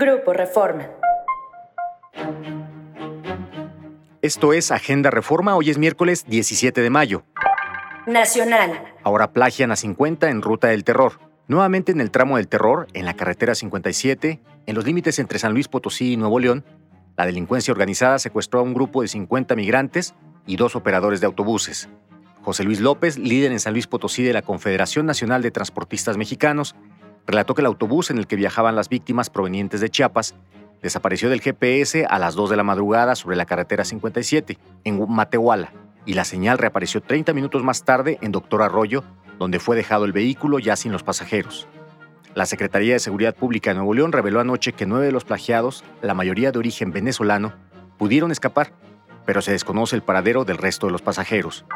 Grupo Reforma. Esto es Agenda Reforma. Hoy es miércoles 17 de mayo. Nacional. Ahora plagian a 50 en Ruta del Terror. Nuevamente en el tramo del terror, en la carretera 57, en los límites entre San Luis Potosí y Nuevo León, la delincuencia organizada secuestró a un grupo de 50 migrantes y 2 operadores de autobuses. José Luis López, líder en San Luis Potosí de la Confederación Nacional de Transportistas Mexicanos, relató que el autobús en el que viajaban las víctimas provenientes de Chiapas desapareció del GPS a las 2 de la madrugada sobre la carretera 57, en Matehuala, y la señal reapareció 30 minutos más tarde en Doctor Arroyo, donde fue dejado el vehículo ya sin los pasajeros. La Secretaría de Seguridad Pública de Nuevo León reveló anoche que 9 de los plagiados, la mayoría de origen venezolano, pudieron escapar, pero se desconoce el paradero del resto de los pasajeros.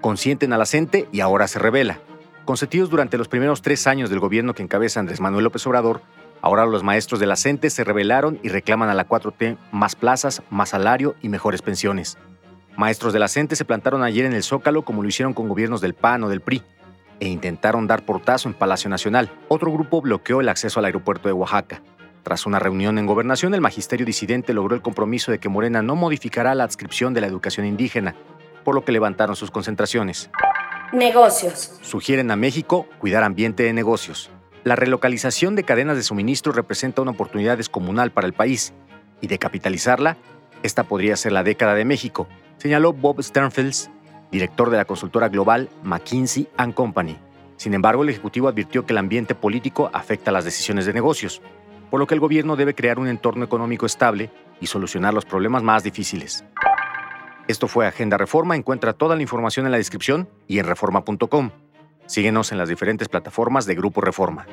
Consienten a la CNTE y ahora se revela. Consentidos durante los primeros 3 años del gobierno que encabeza Andrés Manuel López Obrador, ahora los maestros de la CNTE se rebelaron y reclaman a la 4T más plazas, más salario y mejores pensiones. Maestros de la CNTE se plantaron ayer en el Zócalo como lo hicieron con gobiernos del PAN o del PRI e intentaron dar portazo en Palacio Nacional. Otro grupo bloqueó el acceso al aeropuerto de Oaxaca. Tras una reunión en Gobernación, el magisterio disidente logró el compromiso de que Morena no modificará la adscripción de la educación indígena, por lo que levantaron sus concentraciones. Negocios. Sugieren a México cuidar ambiente de negocios. La relocalización de cadenas de suministro representa una oportunidad descomunal para el país y de capitalizarla, esta podría ser la década de México, señaló Bob Sternfels, director de la consultora global McKinsey Company. Sin embargo, el Ejecutivo advirtió que el ambiente político afecta las decisiones de negocios, por lo que el gobierno debe crear un entorno económico estable y solucionar los problemas más difíciles. Esto fue Agenda Reforma. Encuentra toda la información en la descripción y en reforma.com. Síguenos en las diferentes plataformas de Grupo Reforma.